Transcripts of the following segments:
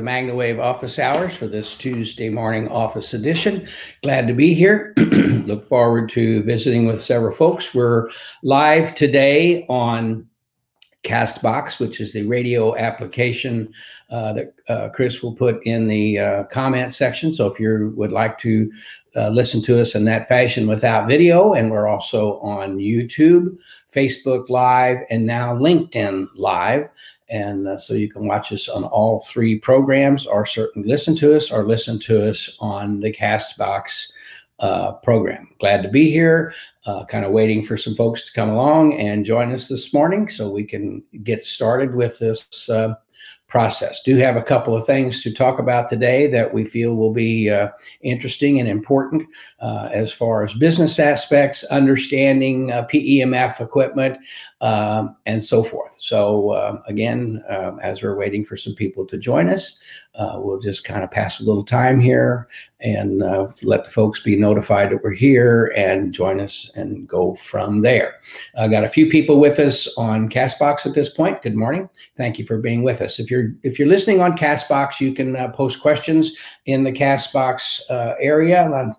The MagnaWave office hours for this Tuesday morning office edition. Glad to be here. Look forward to visiting with several folks. We're live today on Castbox, which is the radio application that Chris will put in the comment section. So if you would like to listen to us in that fashion without video, and we're also on YouTube, Facebook Live, and now LinkedIn Live. And so you can watch us on all three programs, or certainly listen to us on the Castbox program. Glad to be here, kind of waiting for some folks to come along and join us this morning so we can get started with this process. Do have a couple of things to talk about today that we feel will be interesting and important as far as business aspects, understanding PEMF equipment, and so forth. So again, as we're waiting for some people to join us, we'll just kind of pass a little time here and let the folks be notified that we're here and join us and go from there. I got a few people with us on Castbox at this point. Good morning. Thank you for being with us. If you're listening on Castbox, you can post questions in the Castbox area,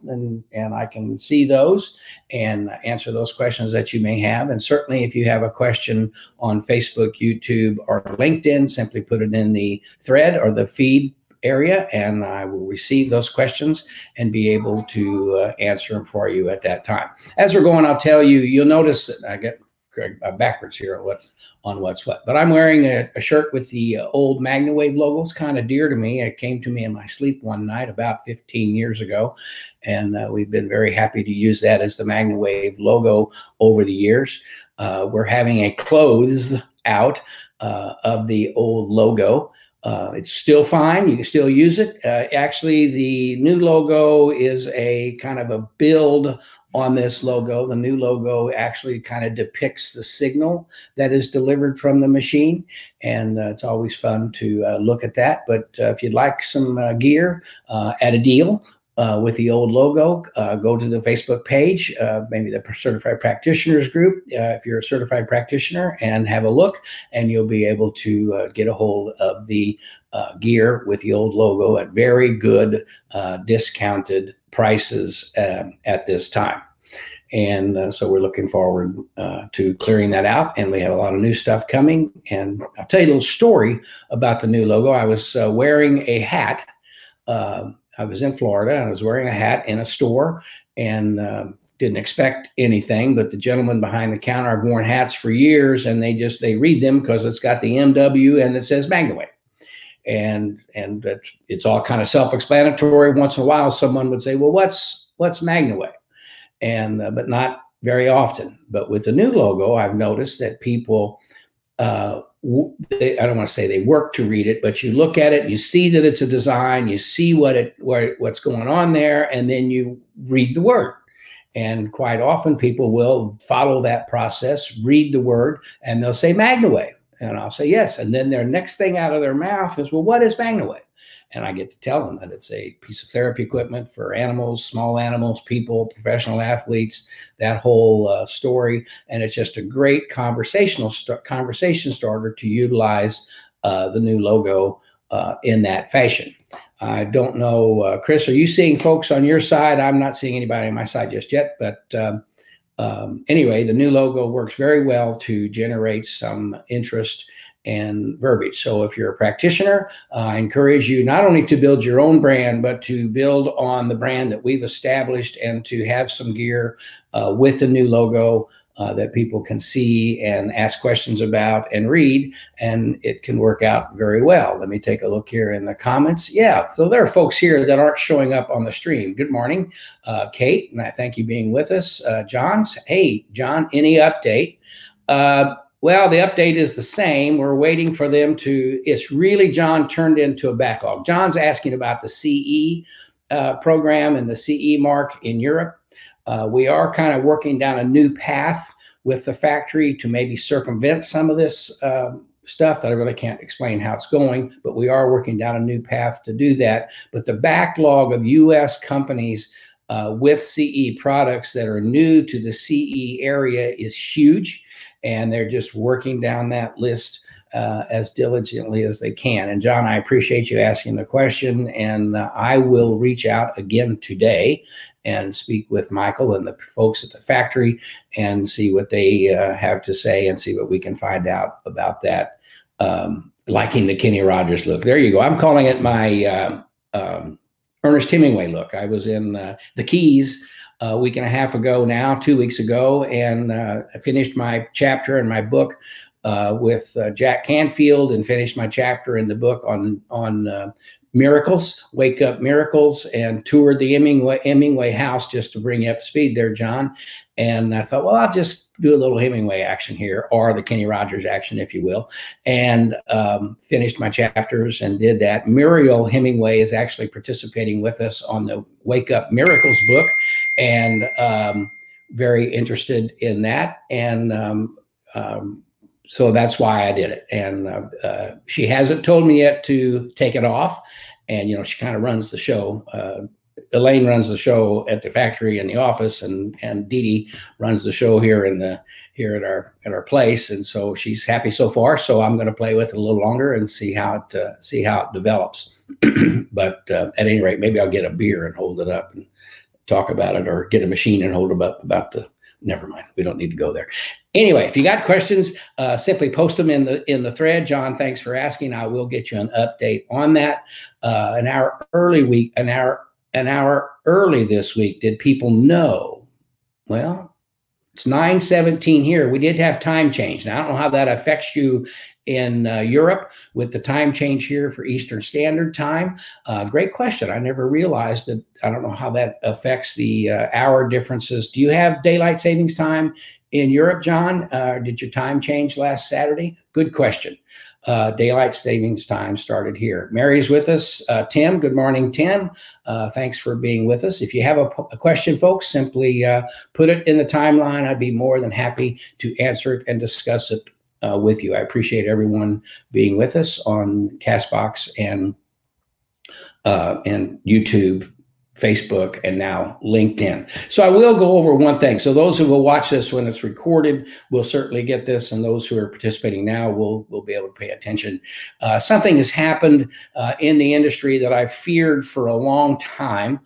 and I can see those and answer those questions that you may have. And certainly if you have a question on Facebook, YouTube, or LinkedIn, simply put it in the thread or the feed area, and I will receive those questions and be able to answer them for you at that time. As we're going, I'll tell you, you'll notice that I get backwards here on what's what, but I'm wearing a shirt with the old MagnaWave logo. It's kind of dear to me. It came to me in my sleep one night about 15 years ago, and we've been very happy to use that as the MagnaWave logo over the years. We're having a clothes out of the old logo. It's still fine. You can still use it. Actually, the new logo is a kind of a build on this logo. The new logo actually kind of depicts the signal that is delivered from the machine, and it's always fun to look at that. But if you'd like some gear at a deal, with the old logo, go to the Facebook page, maybe the Certified Practitioners group, if you're a certified practitioner, and have a look, and you'll be able to get a hold of the gear with the old logo at very good discounted prices at this time. And so we're looking forward to clearing that out, and we have a lot of new stuff coming. And I'll tell you a little story about the new logo. I was wearing a hat. I was in Florida, and I was wearing a hat in a store, and didn't expect anything, but the gentlemen behind the counter have worn hats for years, and they read them because it's got the MW and it says MagnaWave. And it's all kind of self-explanatory. Once in a while, someone would say, well, what's MagnaWave? And, but not very often. But with the new logo, I've noticed that people, I don't want to say they work to read it, but you look at it, you see that it's a design, you see what's going on there, and then you read the word. And quite often people will follow that process, read the word, and they'll say MagnaWave. And I'll say yes. And then their next thing out of their mouth is, well, what is MagnaWave? And I get to tell them that it's a piece of therapy equipment for animals, small animals, people, professional athletes, that whole story. And it's just a great conversation starter to utilize the new logo in that fashion. I don't know, Chris, are you seeing folks on your side? I'm not seeing anybody on my side just yet, but anyway, the new logo works very well to generate some interest and verbiage. So if you're a practitioner, I encourage you not only to build your own brand, but to build on the brand that we've established, and to have some gear with the new logo that people can see and ask questions about and read, and it can work out very well. Let me take a look here in the comments. Yeah, so there are folks here that aren't showing up on the stream. Good morning, Kate, and I thank you being with us. John's, hey, John, any update? Well, the update is the same. We're waiting for them to, it's really, John turned into a backlog. John's asking about the CE program and the CE mark in Europe. We are kind of working down a new path with the factory to maybe circumvent some of this stuff that I really can't explain how it's going, but we are working down a new path to do that. But the backlog of US companies with CE products that are new to the CE area is huge. And they're just working down that list as diligently as they can. And John, I appreciate you asking the question, and I will reach out again today and speak with Michael and the folks at the factory and see what they have to say and see what we can find out about that. Liking the Kenny Rogers look. There you go. I'm calling it my Ernest Hemingway look. I was in the Keys a week and a half ago now, 2 weeks ago, and I finished my chapter in my book with Jack Canfield, and finished my chapter in the book on miracles, Wake Up Miracles, and toured the Hemingway house just to bring you up to speed there, John. And I thought, well, I'll just do a little Hemingway action here, or the Kenny Rogers action, if you will, and finished my chapters and did that. Muriel Hemingway is actually participating with us on the Wake Up Miracles book, and very interested in that. And so that's why I did it. And she hasn't told me yet to take it off. And, you know, she kind of runs the show. Elaine runs the show at the factory and the office, and Dee Dee runs the show here in the here at our place. And so she's happy so far. So I'm going to play with it a little longer and see how it develops. But at any rate, maybe I'll get a beer and hold it up and talk about it, or get a machine and hold it up about the. Never mind. We don't need to go there. Anyway, if you got questions, simply post them in the thread. John, thanks for asking. I will get you an update on that. An hour early this week. Did people know? Well, it's 9:17 here. We did have time change. Now, I don't know how that affects you in Europe with the time change here for Eastern Standard Time. Great question. I never realized that. I don't know how that affects the hour differences. Do you have daylight savings time in Europe, John? Did your time change last Saturday? Good question. Daylight savings time started here. Mary's with us. Tim, good morning, Tim. Thanks for being with us. If you have a question, folks, simply put it in the timeline. I'd be more than happy to answer it and discuss it with you. I appreciate everyone being with us on Castbox and YouTube, Facebook, and now LinkedIn. So I will go over one thing. So those who will watch this when it's recorded will certainly get this, and those who are participating now will be able to pay attention. Something has happened in the industry that I feared for a long time,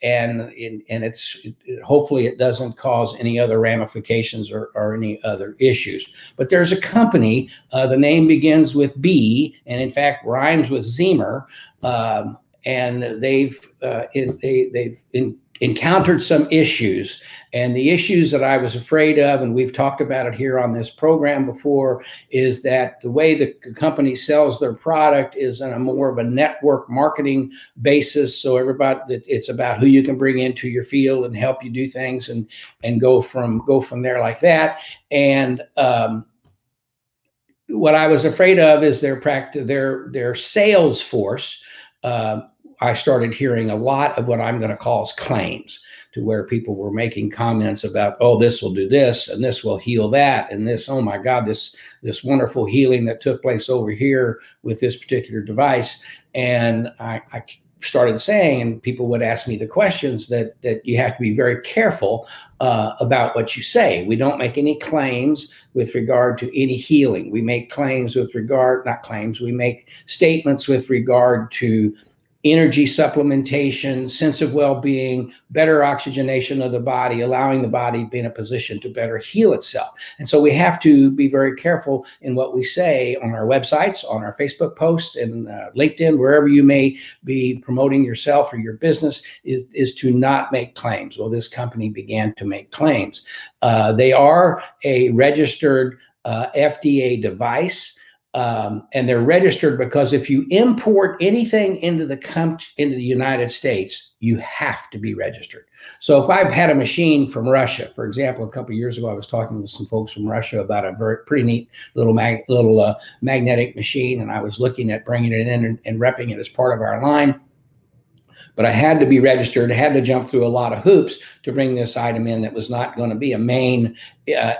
and it's hopefully it doesn't cause any other ramifications or any other issues. But there's a company, the name begins with B, and in fact rhymes with Ziemer, and they've encountered some issues. And the issues that I was afraid of, and we've talked about it here on this program before, is that the way the company sells their product is on a more of a network marketing basis. So everybody, it's about who you can bring into your field and help you do things, and go from there like that. And what I was afraid of is their sales force. I started hearing a lot of what I'm going to call as claims, to where people were making comments about, oh, this will do this, and this will heal that, and this, oh my God, this wonderful healing that took place over here with this particular device. And I started saying, and people would ask me the questions, that you have to be very careful about what you say. We don't make any claims with regard to any healing. We make claims with regard, not claims, we make statements with regard to energy supplementation, sense of well-being, better oxygenation of the body, allowing the body to be in a position to better heal itself. And so we have to be very careful in what we say on our websites, on our Facebook posts, and LinkedIn, wherever you may be promoting yourself or your business, is to not make claims. Well, this company began to make claims. They are a registered FDA device. And they're registered because if you import anything into the United States, you have to be registered. So if I've had a machine from Russia, for example, a couple of years ago, I was talking to some folks from Russia about a pretty neat little magnetic machine, and I was looking at bringing it in and repping it as part of our line. But I had to be registered, I had to jump through a lot of hoops to bring this item in that was not going to be a main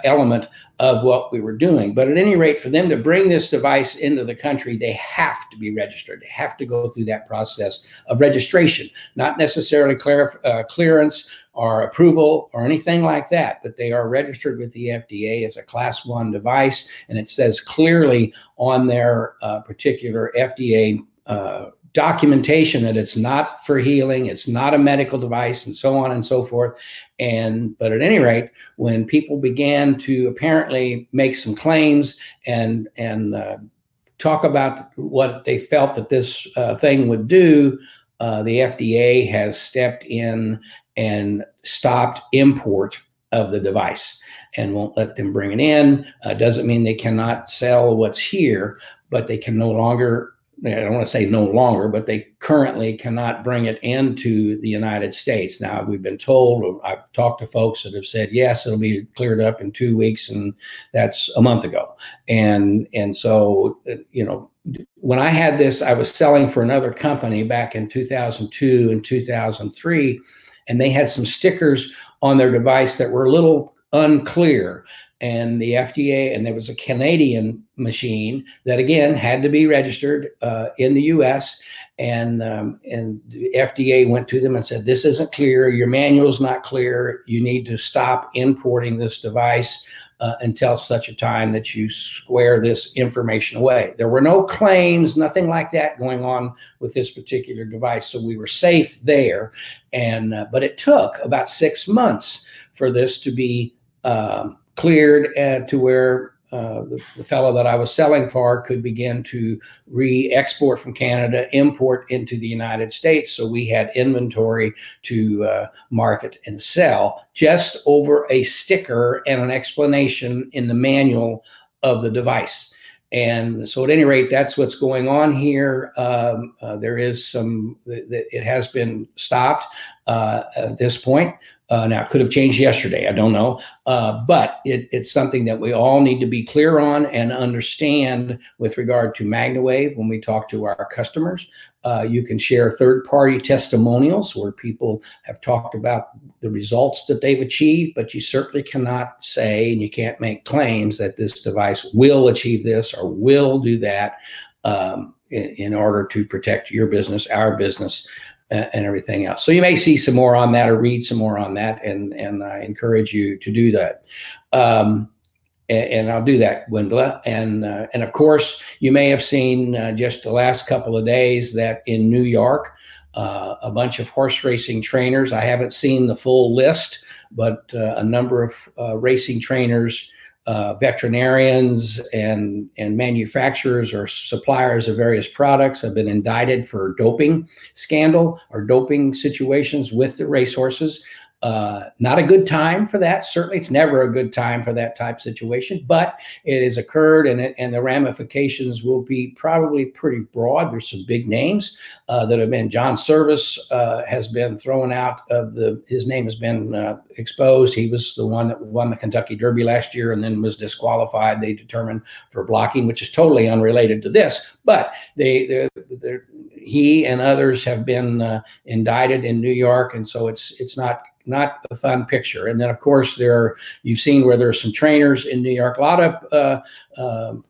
element of what we were doing. But at any rate, for them to bring this device into the country, they have to be registered. They have to go through that process of registration, not necessarily clearance or approval or anything like that, but they are registered with the FDA as a Class 1 device. And it says clearly on their particular FDA documentation that it's not for healing, it's not a medical device, and so on and so forth. But at any rate, when people began to apparently make some claims and talk about what they felt that this thing would do, the FDA has stepped in and stopped import of the device and won't let them bring it in. Doesn't mean they cannot sell what's here, but they can no longer, I don't want to say no longer, but they currently cannot bring it into the United States. Now, we've been told, I've talked to folks that have said, yes, it'll be cleared up in 2 weeks, and that's a month ago. And so, you know, when I had this, I was selling for another company back in 2002 and 2003, and they had some stickers on their device that were a little unclear. And the FDA, and there was a Canadian machine that, again, had to be registered in the U.S. And the FDA went to them and said, this isn't clear. Your manual's not clear. You need to stop importing this device until such a time that you square this information away. There were no claims, nothing like that going on with this particular device. So we were safe there. But it took about 6 months for this to be cleared to where the fellow that I was selling for could begin to re-export from Canada, import into the United States. So we had inventory to market and sell just over a sticker and an explanation in the manual of the device. And so at any rate, that's what's going on here. There is some, it has been stopped at this point. Now, it could have changed yesterday, I don't know. But it's something that we all need to be clear on and understand with regard to MagnaWave when we talk to our customers. You can share third-party testimonials where people have talked about the results that they've achieved, but you certainly cannot say, and you can't make claims that this device will achieve this or will do that in order to protect your business, our business, and everything else. So you may see some more on that or read some more on that, and I encourage you to do that. And I'll do that, Gwendla. And of course, you may have seen just the last couple of days that in New York, a bunch of horse racing trainers, I haven't seen the full list, but a number of racing trainers, veterinarians, and manufacturers or suppliers of various products have been indicted for doping scandal or doping situations with the racehorses. Not a good time for that. Certainly, it's never a good time for that type of situation, but it has occurred, and the ramifications will be probably pretty broad. There's some big names that have been. John Service has been thrown out of the, his name has been exposed. He was the one that won the Kentucky Derby last year and then was disqualified, they determined, for blocking, which is totally unrelated to this, but he and others have been indicted in New York, and so it's not a fun picture. And then, of course, you've seen where there are some trainers in New York, a lot of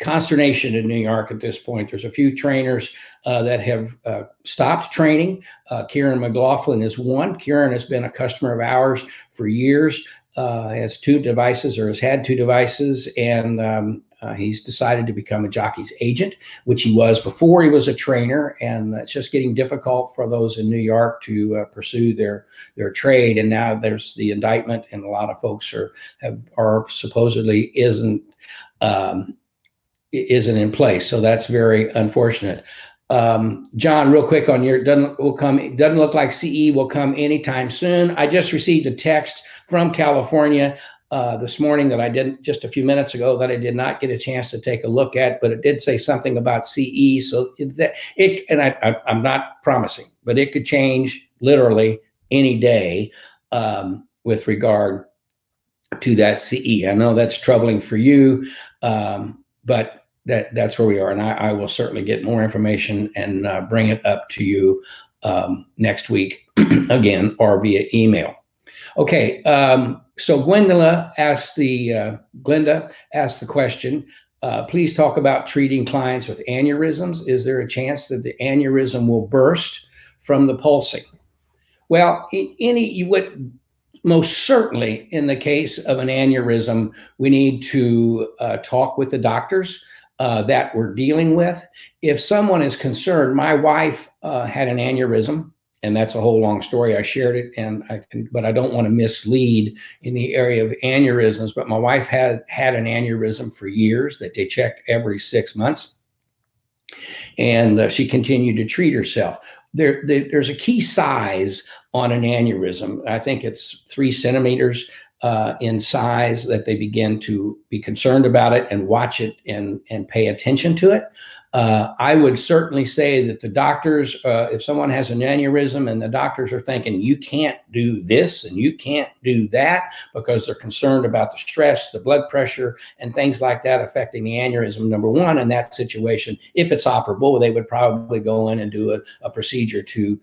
consternation in New York at this point. There's a few trainers that have stopped training. Kieran McLaughlin is one. Kieran has been a customer of ours for years, has had two devices, and he's decided to become a jockey's agent, which he was before he was a trainer. And it's just getting difficult for those in New York to pursue their trade. And now there's the indictment, and a lot of folks are supposedly isn't in place. So that's very unfortunate. John, real quick on your, it doesn't look like CE will come anytime soon. I just received a text from California this morning that I didn't, just a few minutes ago, that I did not get a chance to take a look at, but it did say something about CE. So I'm not promising, but it could change literally any day with regard to that CE. I know that's troubling for you, but that's where we are. And I will certainly get more information and bring it up to you next week again, or via email. Okay. So Glenda asked the question, please talk about treating clients with aneurysms. Is there a chance that the aneurysm will burst from the pulsing? Well, most certainly in the case of an aneurysm, we need to talk with the doctors that we're dealing with. If someone is concerned, my wife had an aneurysm, and that's a whole long story. I shared it, but I don't want to mislead in the area of aneurysms. But my wife had an aneurysm for years that they checked every 6 months, and she continued to treat herself. There's a key size on an aneurysm. I think it's 3 centimeters in size that they begin to be concerned about it and watch it and pay attention to it. I would certainly say that the doctors, if someone has an aneurysm and the doctors are thinking, you can't do this and you can't do that, because they're concerned about the stress, the blood pressure, and things like that affecting the aneurysm, number one, in that situation, if it's operable, they would probably go in and do a procedure to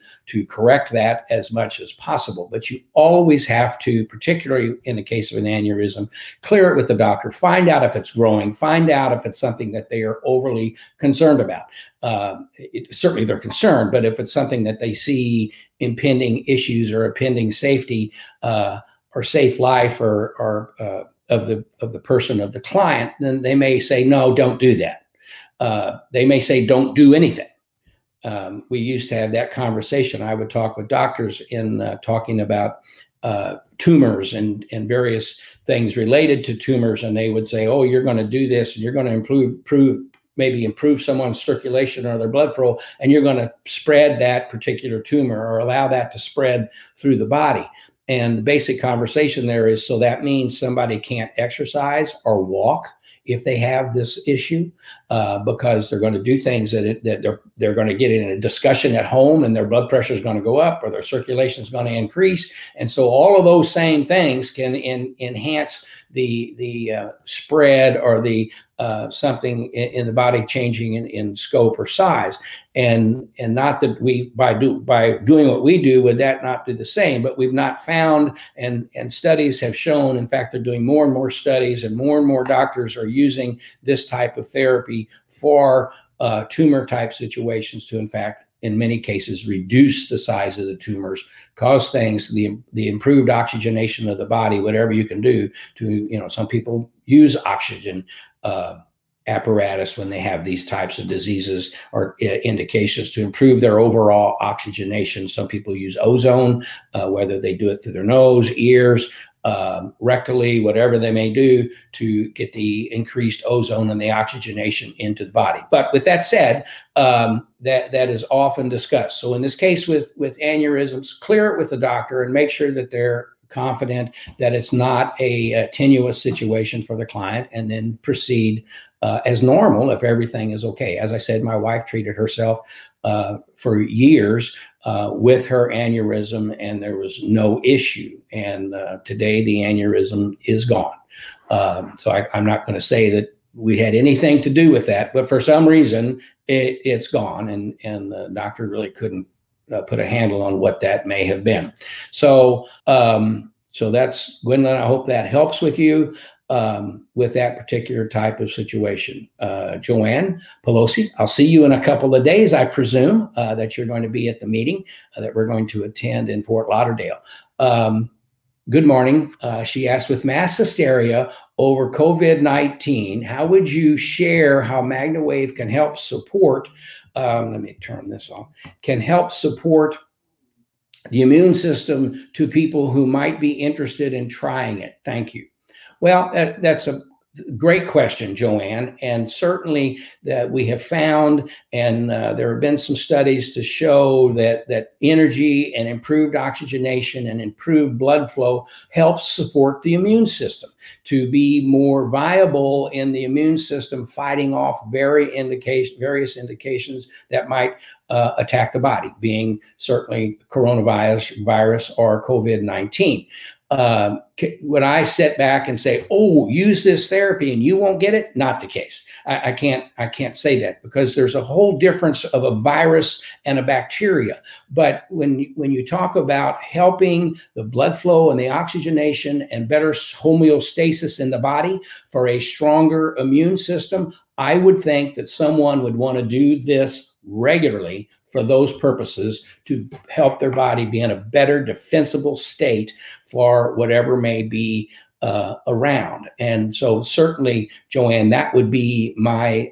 correct that as much as possible. But you always have to, particularly in the case of an aneurysm, clear it with the doctor, find out if it's growing, find out if it's something that they are overly concerned about. Certainly they're concerned, but if it's something that they see impending issues or impending safety or safe life or of the client, then they may say, no, don't do that. They may say, don't do anything. We used to have that conversation. I would talk with doctors in talking about tumors and various things related to tumors. And they would say, oh, you're going to do this and you're going to maybe improve someone's circulation or their blood flow, and you're going to spread that particular tumor or allow that to spread through the body. And the basic conversation there is, so that means somebody can't exercise or walk if they have this issue, because they're going to do things that they're going to get in a discussion at home, and their blood pressure is going to go up or their circulation is going to increase. And so all of those same things can enhance the spread or the something in the body changing in scope or size. And not that we, by doing what we do, would that not do the same, but we've not found, and studies have shown, in fact, they're doing more and more studies, and more doctors are using this type of therapy for tumor type situations to, in fact, in many cases, reduce the size of the tumors, cause things, the improved oxygenation of the body, whatever you can do to, some people use oxygen apparatus when they have these types of diseases or indications to improve their overall oxygenation. Some people use ozone, whether they do it through their nose, ears, rectally, whatever they may do to get the increased ozone and the oxygenation into the body. But with that said, that is often discussed. So in this case with aneurysms, clear it with the doctor and make sure that they're confident that it's not a tenuous situation for the client, and then proceed as normal if everything is okay. As I said, my wife treated herself for years with her aneurysm, and there was no issue. And today the aneurysm is gone. So I'm not going to say that we had anything to do with that, but for some reason it's gone, and the doctor really couldn't put a handle on what that may have been. So, so that's, Gwendolyn, I hope that helps with you with that particular type of situation. Joanne Pelosi, I'll see you in a couple of days, I presume, that you're going to be at the meeting that we're going to attend in Fort Lauderdale. Good morning. She asked, with mass hysteria over COVID-19, how would you share how MagnaWave can help support, let me turn this off, can help support the immune system to people who might be interested in trying it? Thank you. Well, that's a great question, Joanne. And certainly that we have found, and there have been some studies to show that energy and improved oxygenation and improved blood flow helps support the immune system to be more viable in the immune system, fighting off various indications that might attack the body, being certainly coronavirus or COVID-19. When I sit back and say, oh, use this therapy and you won't get it, not the case. I can't say that, because there's a whole difference of a virus and a bacteria. But when you talk about helping the blood flow and the oxygenation and better homeostasis in the body for a stronger immune system, I would think that someone would want to do this regularly for those purposes, to help their body be in a better defensible state for whatever may be around. And so certainly, Joanne, that would be my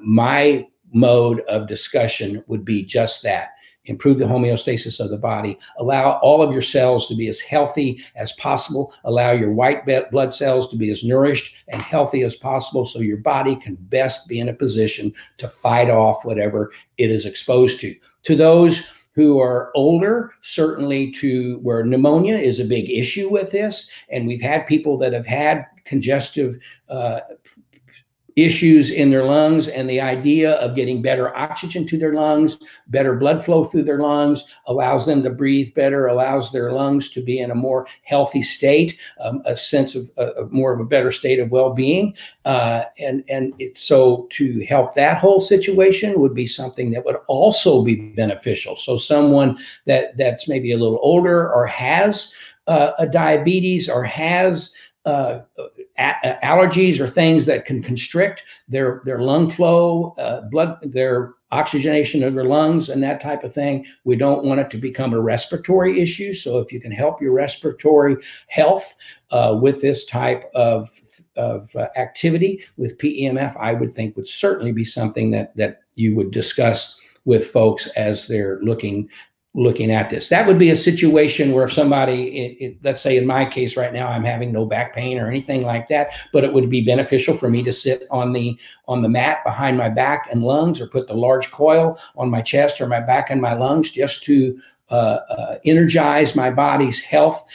my mode of discussion, would be just that. Improve the homeostasis of the body, allow all of your cells to be as healthy as possible, allow your white blood cells to be as nourished and healthy as possible, so your body can best be in a position to fight off whatever it is exposed to. To those who are older, certainly to where pneumonia is a big issue with this, and we've had people that have had congestive issues in their lungs, and the idea of getting better oxygen to their lungs, better blood flow through their lungs, allows them to breathe better, allows their lungs to be in a more healthy state, a sense of more of a better state of well-being. So to help that whole situation would be something that would also be beneficial. So someone that's maybe a little older, or has a diabetes, or has allergies or things that can constrict their lung flow, their oxygenation of their lungs and that type of thing. We don't want it to become a respiratory issue. So if you can help your respiratory health with this type of activity with PEMF, I would think would certainly be something that you would discuss with folks as they're looking at this. That would be a situation where if somebody, let's say in my case right now, I'm having no back pain or anything like that, but it would be beneficial for me to sit on the mat behind my back and lungs, or put the large coil on my chest or my back and my lungs, just to energize my body's health.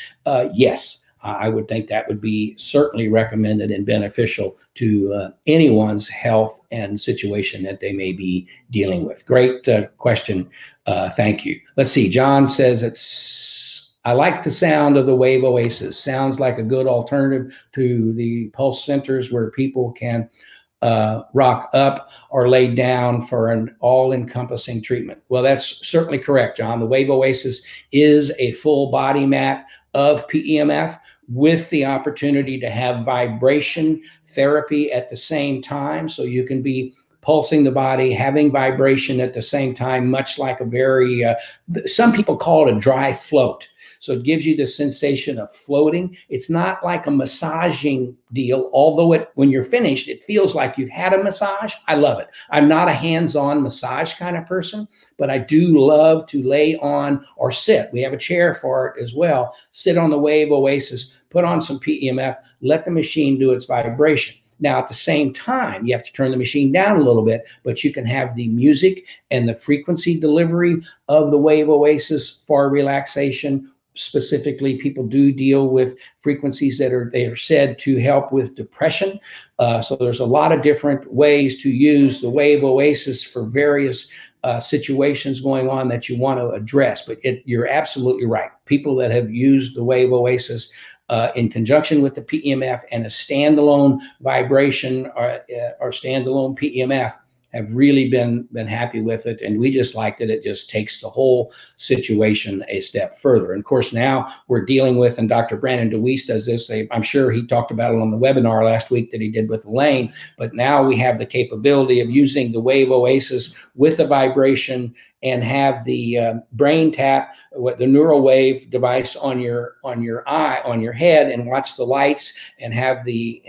Yes, I would think that would be certainly recommended and beneficial to anyone's health and situation that they may be dealing with. Great question. Thank you. Let's see. John says, I like the sound of the Wave Oasis. Sounds like a good alternative to the Pulse Centers, where people can rock up or lay down for an all-encompassing treatment. Well, that's certainly correct, John. The Wave Oasis is a full body mat of PEMF, with the opportunity to have vibration therapy at the same time. So you can be pulsing the body, having vibration at the same time, much like a very, some people call it a dry float. So it gives you the sensation of floating. It's not like a massaging deal, although when you're finished, it feels like you've had a massage. I love it. I'm not a hands-on massage kind of person, but I do love to lay on or sit. We have a chair for it as well. Sit on the Wave Oasis, put on some PEMF, let the machine do its vibration. Now, at the same time, you have to turn the machine down a little bit, but you can have the music and the frequency delivery of the Wave Oasis for relaxation. Specifically, people do deal with frequencies that they are said to help with depression. So there's a lot of different ways to use the Wave Oasis for various situations going on that you want to address. But you're absolutely right. People that have used the Wave Oasis in conjunction with the PEMF and a standalone vibration or standalone PEMF have really been happy with it. And we just like that it just takes the whole situation a step further. And of course, now we're dealing with, and Dr. Brandon DeWeese does this, I'm sure he talked about it on the webinar last week that he did with Elaine, but now we have the capability of using the Wave Oasis with the vibration and have the BrainTap, the NeuroWave device on your head, and watch the lights and have the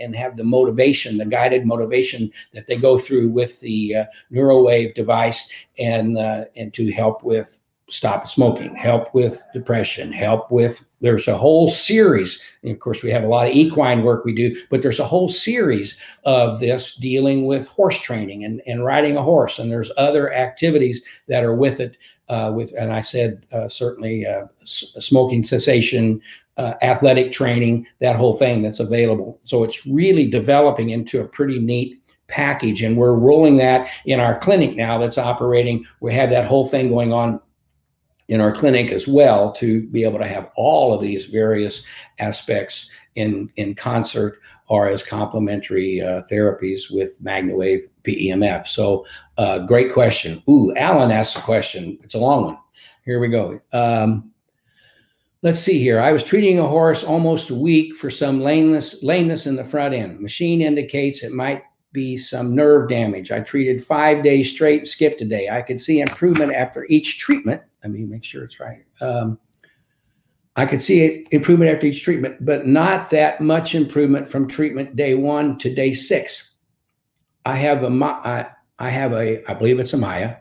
motivation, the guided motivation that they go through with the NeuroWave device, and to help with stop smoking, help with depression, help with, there's a whole series. And of course, we have a lot of equine work we do, but there's a whole series of this dealing with horse training and riding a horse. And there's other activities that are with it. And I said, certainly smoking cessation, athletic training, that whole thing that's available. So it's really developing into a pretty neat package. And we're rolling that in our clinic now that's operating. We have that whole thing going on in our clinic as well, to be able to have all of these various aspects in concert or as complementary therapies with MagnaWave PEMF. So great question. Ooh, Alan asked a question. It's a long one. Here we go. Let's see here. I was treating a horse almost a week for some lameness in the front end. Machine indicates it might be some nerve damage. I treated 5 days straight, skipped a day. I could see improvement after each treatment. Let me make sure it's right. I could see improvement after each treatment, but not that much improvement from treatment day 1 to day 6. I believe it's a Maya.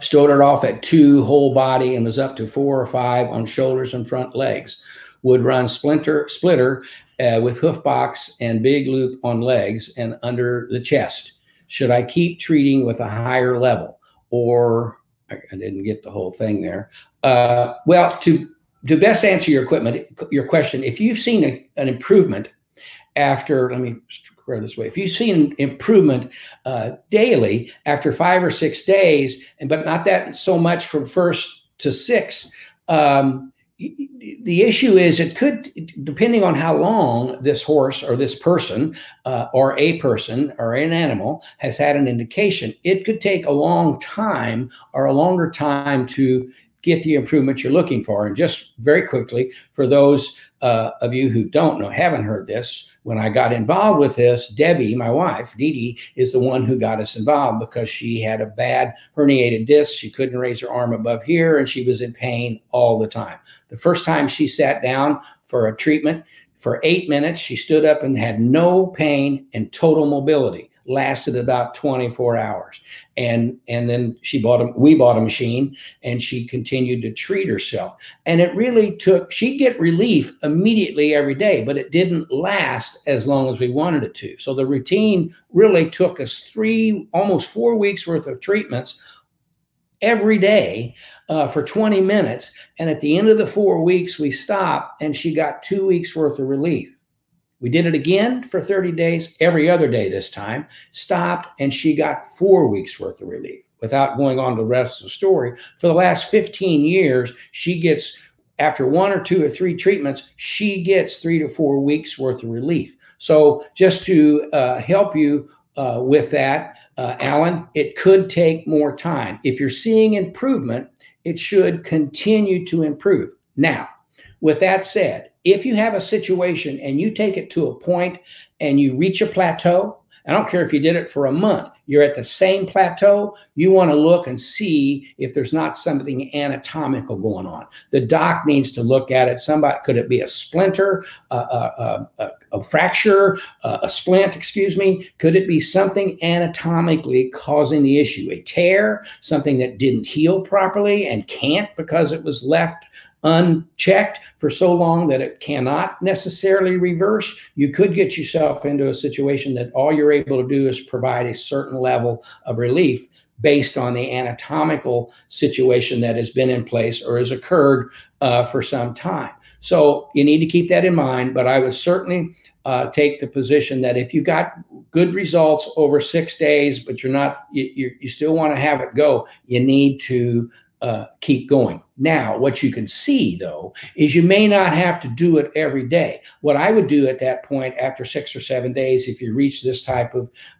Started off at 2 whole body and was up to 4 or 5 on shoulders and front legs. Would run splitter with hoof box and big loop on legs and under the chest. Should I keep treating with a higher level? Or I didn't get the whole thing there. Well, to best answer your question, if you've seen an improvement after, let me square this way, if you've seen improvement daily after 5 or 6 days, and but not that so much from 1st to 6th, the issue is it could, depending on how long this horse or this person or a person or an animal has had an indication, it could take a long time or a longer time to get the improvement you're looking for. And just very quickly, for those of you who don't know, haven't heard this, when I got involved with this, Debbie, my wife, Dee Dee, is the one who got us involved because she had a bad herniated disc. She couldn't raise her arm above here, and she was in pain all the time. The first time she sat down for a treatment, for 8 minutes, she stood up and had no pain and total mobility. Lasted about 24 hours. And then we bought a machine, and she continued to treat herself. And it really took, she'd get relief immediately every day, but it didn't last as long as we wanted it to. So the routine really took us almost 4 weeks worth of treatments every day for 20 minutes. And at the end of the 4 weeks, we stopped and she got 2 weeks worth of relief. We did it again for 30 days, every other day this time, stopped, and she got 4 weeks worth of relief. Without going on to the rest of the story, for the last 15 years, she gets, after 1 or 2 or 3 treatments, she gets 3 to 4 weeks worth of relief. So just to help you with that, Alan, it could take more time. If you're seeing improvement, it should continue to improve. Now, with that said, if you have a situation and you take it to a point and you reach a plateau, I don't care if you did it for a month, you're at the same plateau, you want to look and see if there's not something anatomical going on. The doc needs to look at it. Somebody, could it be a splinter, a fracture, a splint, excuse me? Could it be something anatomically causing the issue? A tear, something that didn't heal properly and can't because it was left unchecked for so long that it cannot necessarily reverse? You could get yourself into a situation that all you're able to do is provide a certain level of relief based on the anatomical situation that has been in place or has occurred for some time. So you need to keep that in mind, but I would certainly take the position that if you got good results over 6 days, but you're not, you still want to have it go, you need to keep going. Now, what you can see, though, is you may not have to do it every day. What I would do at that point after 6 or 7 days, if you reach this type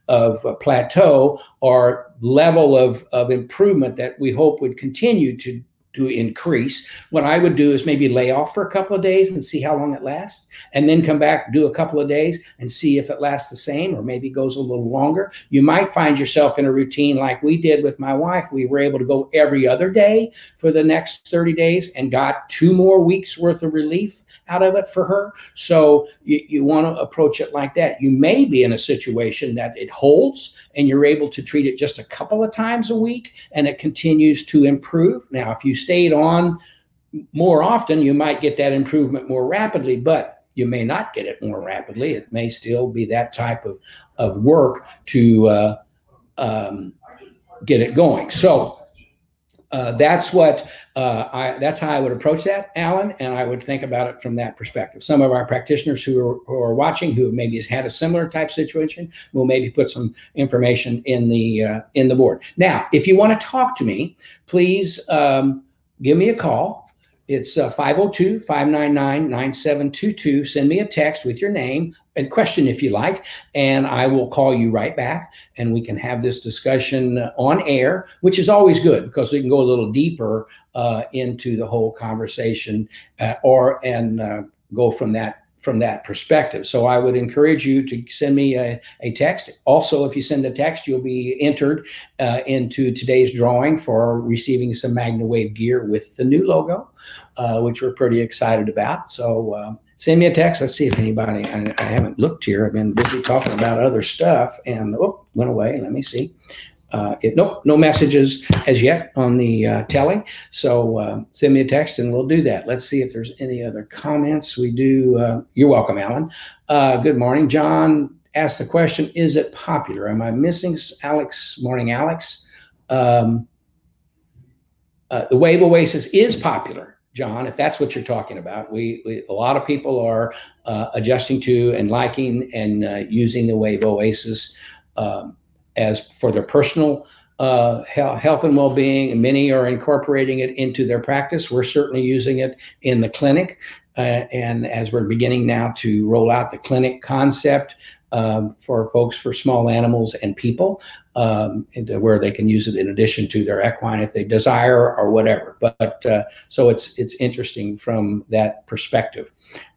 of plateau or level of improvement that we hope would continue to increase, what I would do is maybe lay off for a couple of days and see how long it lasts, and then come back, do a couple of days and see if it lasts the same or maybe goes a little longer. You might find yourself in a routine like we did with my wife. We were able to go every other day for the next 30 days and got 2 more weeks worth of relief out of it for her. So you want to approach it like that. You may be in a situation that it holds and you're able to treat it just a couple of times a week and it continues to improve. Now, if you stayed on more often, you might get that improvement more rapidly, but you may not get it more rapidly. It may still be that type of work to get it going. So that's how I would approach that, Alan, and I would think about it from that perspective. Some of our practitioners who are watching, who maybe has had a similar type situation, will maybe put some information in the board. Now, if you want to talk to me, please give me a call. It's 502-599-9722. Send me a text with your name and question if you like, and I will call you right back, and we can have this discussion on air, which is always good because we can go a little deeper into the whole conversation or go from that perspective. So I would encourage you to send me a text. Also, if you send a text, you'll be entered into today's drawing for receiving some MagnaWave gear with the new logo, which we're pretty excited about. So send me a text. Let's see if anybody, I haven't looked here. I've been busy talking about other stuff and went away. Let me see. Nope, no messages as yet on the telly. So send me a text and we'll do that. Let's see if there's any other comments. We do. You're welcome, Alan. Good morning. John asked the question, is it popular? Am I missing Alex? Morning, Alex. The Wave Oasis is popular, John, if that's what you're talking about. A lot of people are adjusting to and liking and using the Wave Oasis as for their personal health and well-being, and many are incorporating it into their practice. We're certainly using it in the clinic. And as we're beginning now to roll out the clinic concept for folks, for small animals and people, where they can use it in addition to their equine if they desire or whatever. But so it's interesting from that perspective.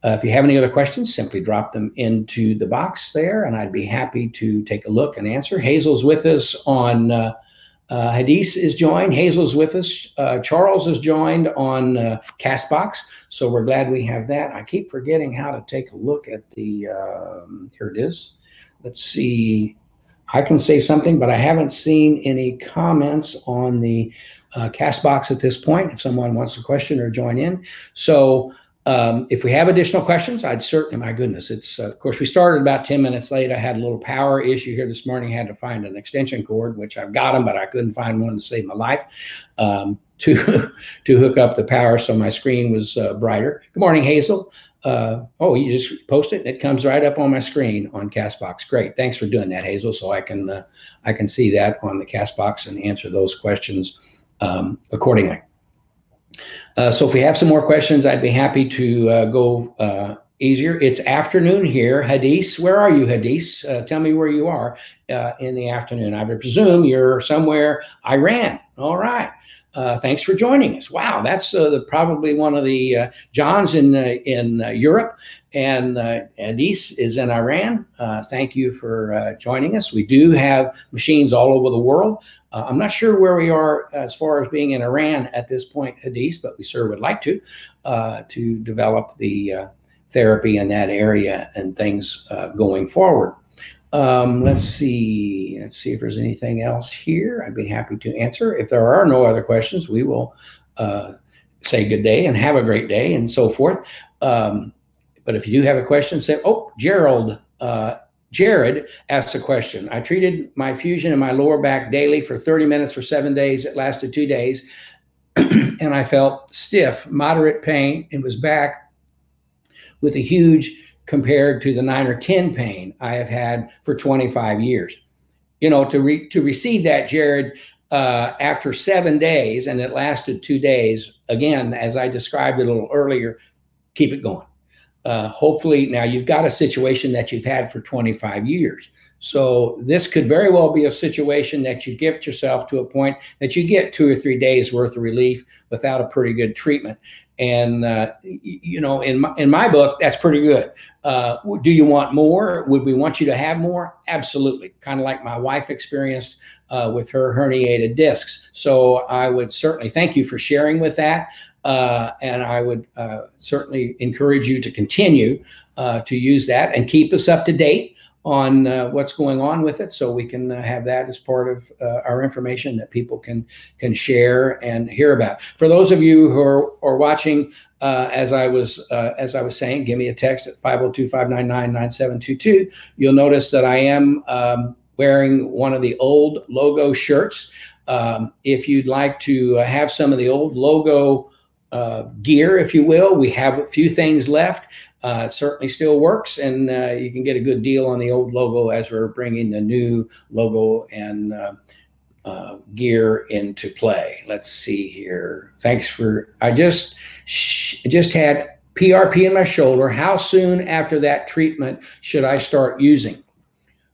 If you have any other questions, simply drop them into the box there, and I'd be happy to take a look and answer. Hazel's with us on Hadith is joined. Hazel's with us. Charles is joined on Castbox. So we're glad we have that. I keep forgetting how to take a look at the, here it is. Let's see. I can say something, but I haven't seen any comments on the Castbox at this point. If someone wants to question or join in. So if we have additional questions, I'd certainly, my goodness, it's, of course, we started about 10 minutes late. I had a little power issue here this morning. I had to find an extension cord, which I've got them, but I couldn't find one to save my life to hook up the power. So my screen was brighter. Good morning, Hazel. Oh, you just post it and it comes right up on my screen on Castbox. Great. Thanks for doing that, Hazel. So I can see that on the Castbox and answer those questions accordingly. So if we have some more questions, I'd be happy to go easier. It's afternoon here. Hadith, where are you, Hadith? Tell me where you are in the afternoon. I would presume you're somewhere Iran. All right. Thanks for joining us. Wow, that's probably one of the Johns in Europe, and Hadith is in Iran. Thank you for joining us. We do have machines all over the world. I'm not sure where we are as far as being in Iran at this point, Hadith, but we sure would like to develop the therapy in that area and things going forward. Let's see if there's anything else here. I'd be happy to answer. If there are no other questions, we will say good day and have a great day and so forth. But if you do have a question, say, oh, Jared asked a question. I treated my fusion in my lower back daily for 30 minutes for 7 days. It lasted 2 days and I felt stiff, moderate pain, and was back with a huge compared to the 9 or 10 pain I have had for 25 years. You know, to receive that, Jared, after 7 days, and it lasted 2 days, again, as I described it a little earlier, keep it going. Hopefully, now you've got a situation that you've had for 25 years. So this could very well be a situation that you gift yourself to a point that you get 2 or 3 days worth of relief without a pretty good treatment. And, you know, in my book, that's pretty good. Do you want more? Would we want you to have more? Absolutely. Kind of like my wife experienced with her herniated discs. So I would certainly thank you for sharing with that. And I would certainly encourage you to continue to use that and keep us up to date on what's going on with it, so we can have that as part of our information that people can share and hear about. For those of you who are watching, as I was saying, give me a text at 502-599-9722. You'll notice that I am wearing one of the old logo shirts. If you'd like to have some of the old logo gear, if you will, we have a few things left. It certainly still works, and you can get a good deal on the old logo as we're bringing the new logo and gear into play. Let's see here. Thanks for, I just had PRP in my shoulder. How soon after that treatment should I start using?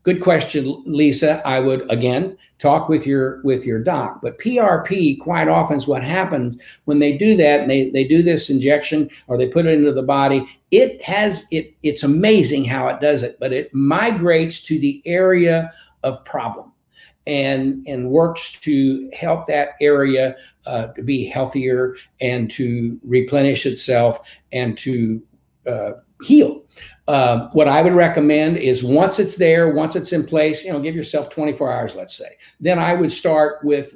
Good question, Lisa. I would, again, talk with your doc. But PRP quite often is what happens when they do that, and they do this injection or they put it into the body. It has, it's amazing how it does it, but it migrates to the area of problem and works to help that area to be healthier and to replenish itself and to heal. What I would recommend is once it's there, once it's in place, you know, give yourself 24 hours, let's say. Then I would start with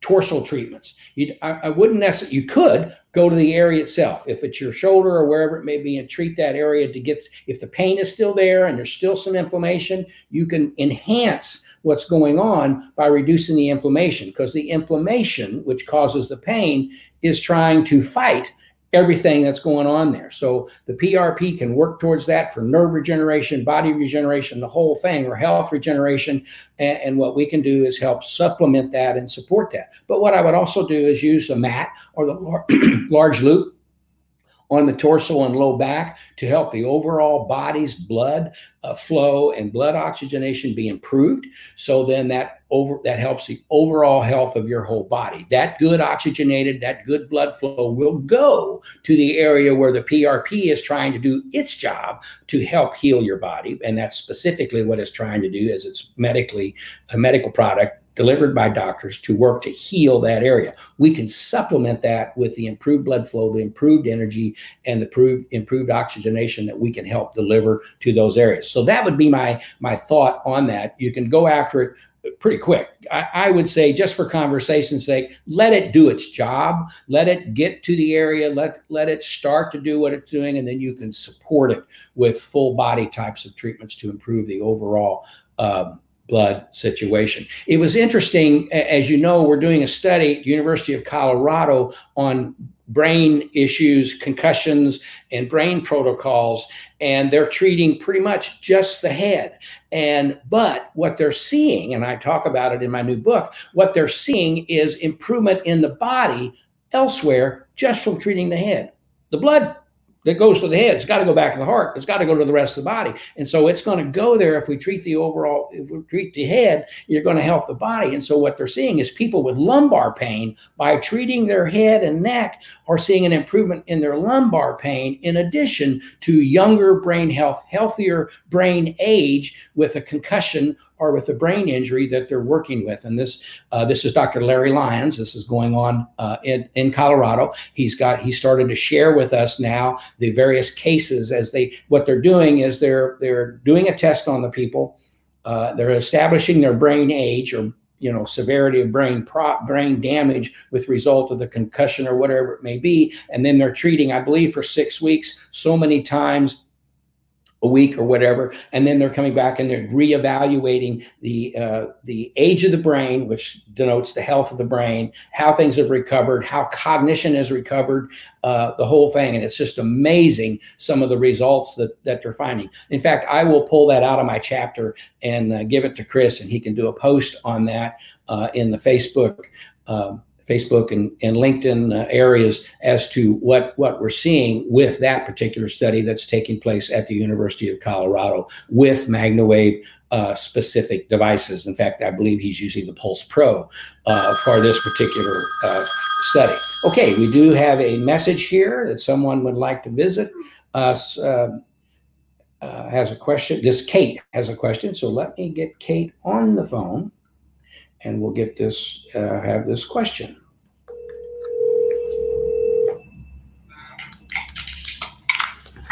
torsal treatments. I wouldn't necessarily, you could go to the area itself. If it's your shoulder or wherever it may be, and treat that area to get, if the pain is still there and there's still some inflammation, you can enhance what's going on by reducing the inflammation, because the inflammation, which causes the pain, is trying to fight everything that's going on there. So the PRP can work towards that for nerve regeneration, body regeneration, the whole thing, or health regeneration. And what we can do is help supplement that and support that. But what I would also do is use the mat or the large loop on the torso and low back to help the overall body's blood flow and blood oxygenation be improved. So then that helps the overall health of your whole body. That good oxygenated, that good blood flow will go to the area where the PRP is trying to do its job to help heal your body. And that's specifically what it's trying to do, as it's medically, a medical product delivered by doctors to work to heal that area. We can supplement that with the improved blood flow, the improved energy, and the improved oxygenation that we can help deliver to those areas. So that would be my thought on that. You can go after it pretty quick. I would say, just for conversation's sake, let it do its job, let it get to the area, let it start to do what it's doing, and then you can support it with full body types of treatments to improve the overall blood situation. It was interesting, as you know, we're doing a study at the University of Colorado on brain issues, concussions, and brain protocols, and they're treating pretty much just the head. But what they're seeing, and I talk about it in my new book, what they're seeing is improvement in the body elsewhere just from treating the head. The blood that goes to the head, it's got to go back to the heart. It's got to go to the rest of the body. And so it's going to go there. If we treat the overall, if we treat the head, you're going to help the body. And so what they're seeing is people with lumbar pain, by treating their head and neck, are seeing an improvement in their lumbar pain, in addition to younger brain health, healthier brain age with a concussion or with a brain injury that they're working with. And this is Dr. Larry Lyons. This is going on in Colorado. He started to share with us now the various cases as what they're doing is they're doing a test on the people. They're establishing their brain age, or, you know, severity of brain damage with result of the concussion or whatever it may be. And then they're treating, I believe, for 6 weeks, so many times a week or whatever, and then they're coming back and they're reevaluating the age of the brain, which denotes the health of the brain, how things have recovered, how cognition has recovered, the whole thing. And it's just amazing, some of the results that they're finding. In fact, I will pull that out of my chapter and give it to Chris, and he can do a post on that in the Facebook and LinkedIn areas as to what we're seeing with that particular study that's taking place at the University of Colorado with MagnaWave specific devices. In fact, I believe he's using the Pulse Pro for this particular study. Okay, we do have a message here that someone would like to visit us. Has a question. This Kate has a question. So let me get Kate on the phone, and we'll get this, have this question.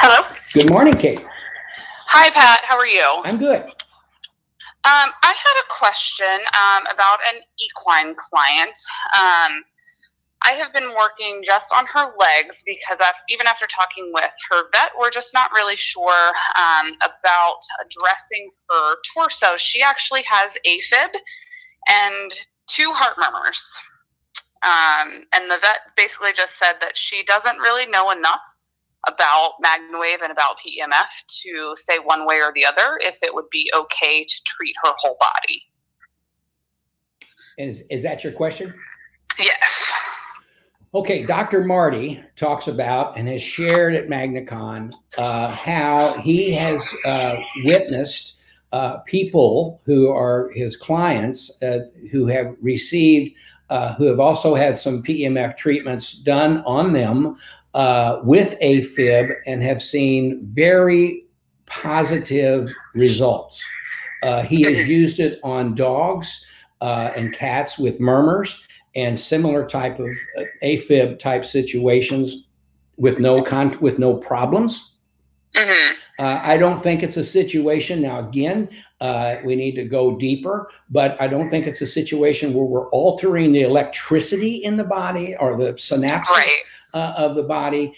Hello. Good morning, Kate. Hi, Pat. How are you? I'm good. I had a question about an equine client. I have been working just on her legs because even after talking with her vet, we're just not really sure about addressing her torso. She actually has AFib and 2 heart murmurs. And the vet basically just said that she doesn't really know enough about MagnaWave and about PEMF to say one way or the other if it would be okay to treat her whole body. Is that your question? Yes. Okay, Dr. Marty talks about and has shared at MagnaCon how he has witnessed people who are his clients who have received, who have also had some PEMF treatments done on them with AFib and have seen very positive results. He has used it on dogs and cats with murmurs and similar type of AFib type situations with no problems. Mm-hmm. I don't think it's a situation, now again, we need to go deeper, but I don't think it's a situation where we're altering the electricity in the body or the synapses of the body.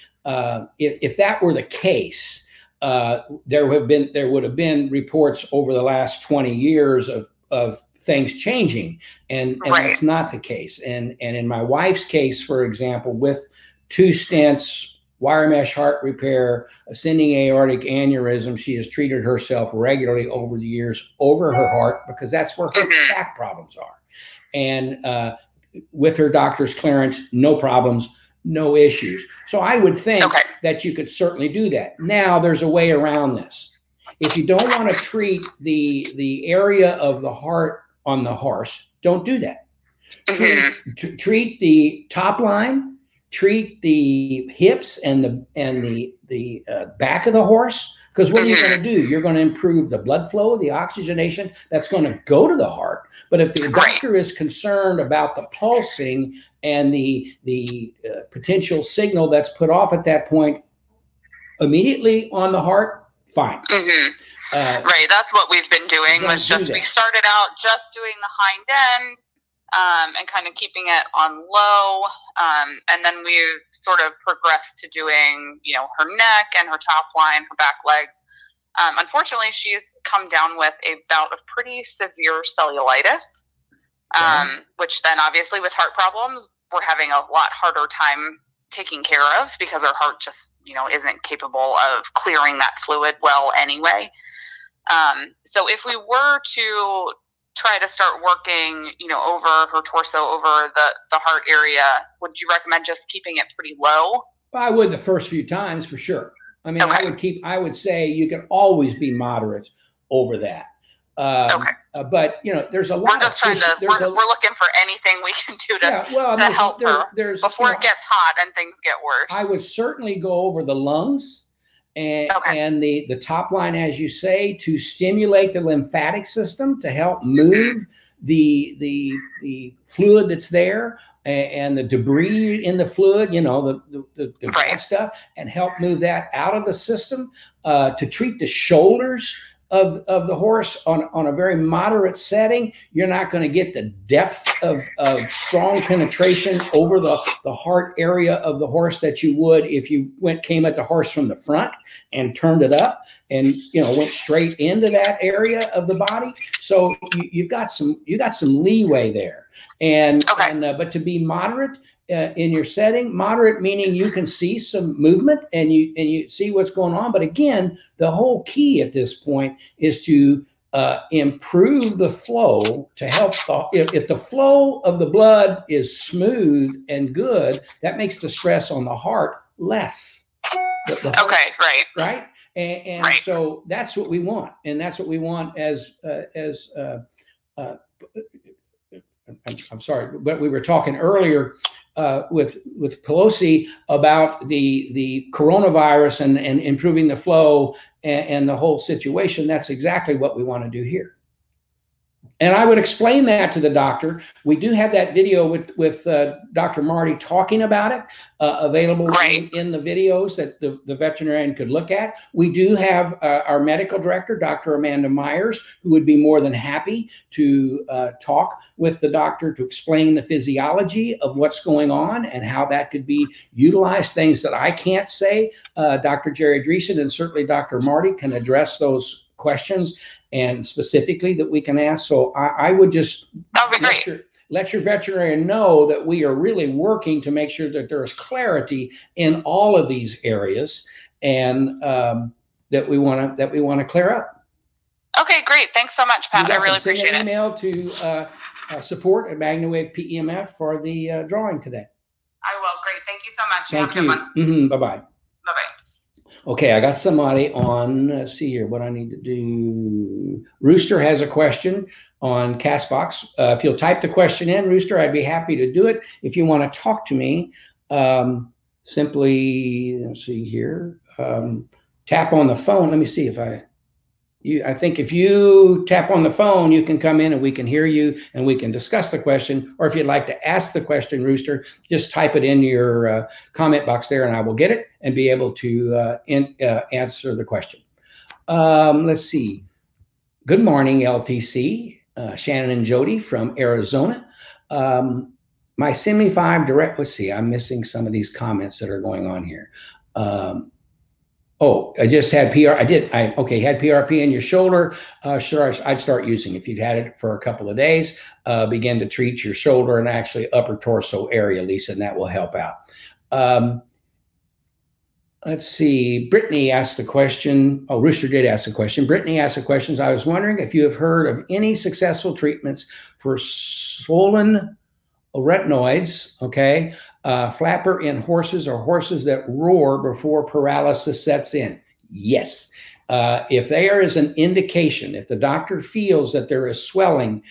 If that were the case, there would have been reports over the last 20 years of things changing, and that's not the case. And in my wife's case, for example, with 2 stents, wire mesh heart repair, ascending aortic aneurysm, she has treated herself regularly over the years over her heart, because that's where her back problems are. And with her doctor's clearance, no problems, no issues. So I would think that you could certainly do that. Now there's a way around this. If you don't want to treat the area of the heart on the horse, don't do that. Treat the top line, treat the hips and the back of the horse, because what you're going to do, you're going to improve the blood flow, the oxygenation that's going to go to the heart. But if the doctor is concerned about the pulsing and the potential signal that's put off at that point immediately on the heart, fine. That's what we've been doing. We started out just doing the hind end and kind of keeping it on low. And then we sort of progressed to doing, you know, her neck and her top line, her back legs. Unfortunately, she's come down with a bout of pretty severe cellulitis, which then obviously with heart problems, we're having a lot harder time taking care of, because her heart just, you know, isn't capable of clearing that fluid well anyway. So if we were to try to start working, you know, over her torso, over the heart area, would you recommend just keeping it pretty low? Well, I would the first few times for sure. I mean, I would say you can always be moderate over that. But you know, there's a lot. We're looking for anything we can do to help her before it gets hot and things get worse. I would certainly go over the lungs and the top line, as you say, to stimulate the lymphatic system to help move the fluid that's there and the debris in the fluid, you know, the bad stuff, and help move that out of the system. To treat the shoulders of the horse on a very moderate setting. You're not going to get the depth of strong penetration over the heart area of the horse that you would if you came at the horse from the front and turned it up and, you know, went straight into that area of the body. So you've got some leeway there. And, but to be moderate in your setting, moderate meaning you can see some movement and you see what's going on. But again, the whole key at this point is to improve the flow to help. If the flow of the blood is smooth and good, that makes the stress on the heart less. Right. And so that's what we want. And that's what we want as I'm sorry, but we were talking earlier with Pelosi about the coronavirus and improving the flow and the whole situation. That's exactly what we want to do here. And I would explain that to the doctor. We do have that video with Dr. Marty talking about it available in the videos that the veterinarian could look at. We do have our medical director, Dr. Amanda Myers, who would be more than happy to talk with the doctor to explain the physiology of what's going on and how that could be utilized, things that I can't say. Dr. Jerry Driesen and certainly Dr. Marty can address those questions and specifically that we can ask. So I would just let your veterinarian know that we are really working to make sure that there is clarity in all of these areas and that we want to clear up. Okay, great. Thanks so much, Pat. I really appreciate it. Send an email to support at MagnaWave PEMF for the drawing today. I will. Great. Thank you so much. Thank you. Mm-hmm. Bye-bye. Bye-bye. Okay. I got somebody on, let's see here, what I need to do. Rooster has a question on Castbox. If you'll type the question in, Rooster, I'd be happy to do it. If you want to talk to me, simply, let's see here, tap on the phone. Let me see if I think if you tap on the phone, you can come in and we can hear you and we can discuss the question. Or if you'd like to ask the question, Rooster, just type it in your comment box there and I will get it and be able to answer the question. Let's see. Good morning, LTC. Shannon and Jody from Arizona. My semi-5 direct, let's see, I'm missing some of these comments that are going on here. Oh, I just had PR. Okay, had PRP in your shoulder. Sure, I'd start using if you've had it for a couple of days. Begin to treat your shoulder and actually upper torso area, Lisa, and that will help out. Let's see. Brittany asked the question. Oh, Rooster did ask the question. Brittany asked the questions. I was wondering if you have heard of any successful treatments for swollen retinoids, okay, flapper in horses or horses that roar before paralysis sets in. Yes. If there is an indication, if the doctor feels that there is swelling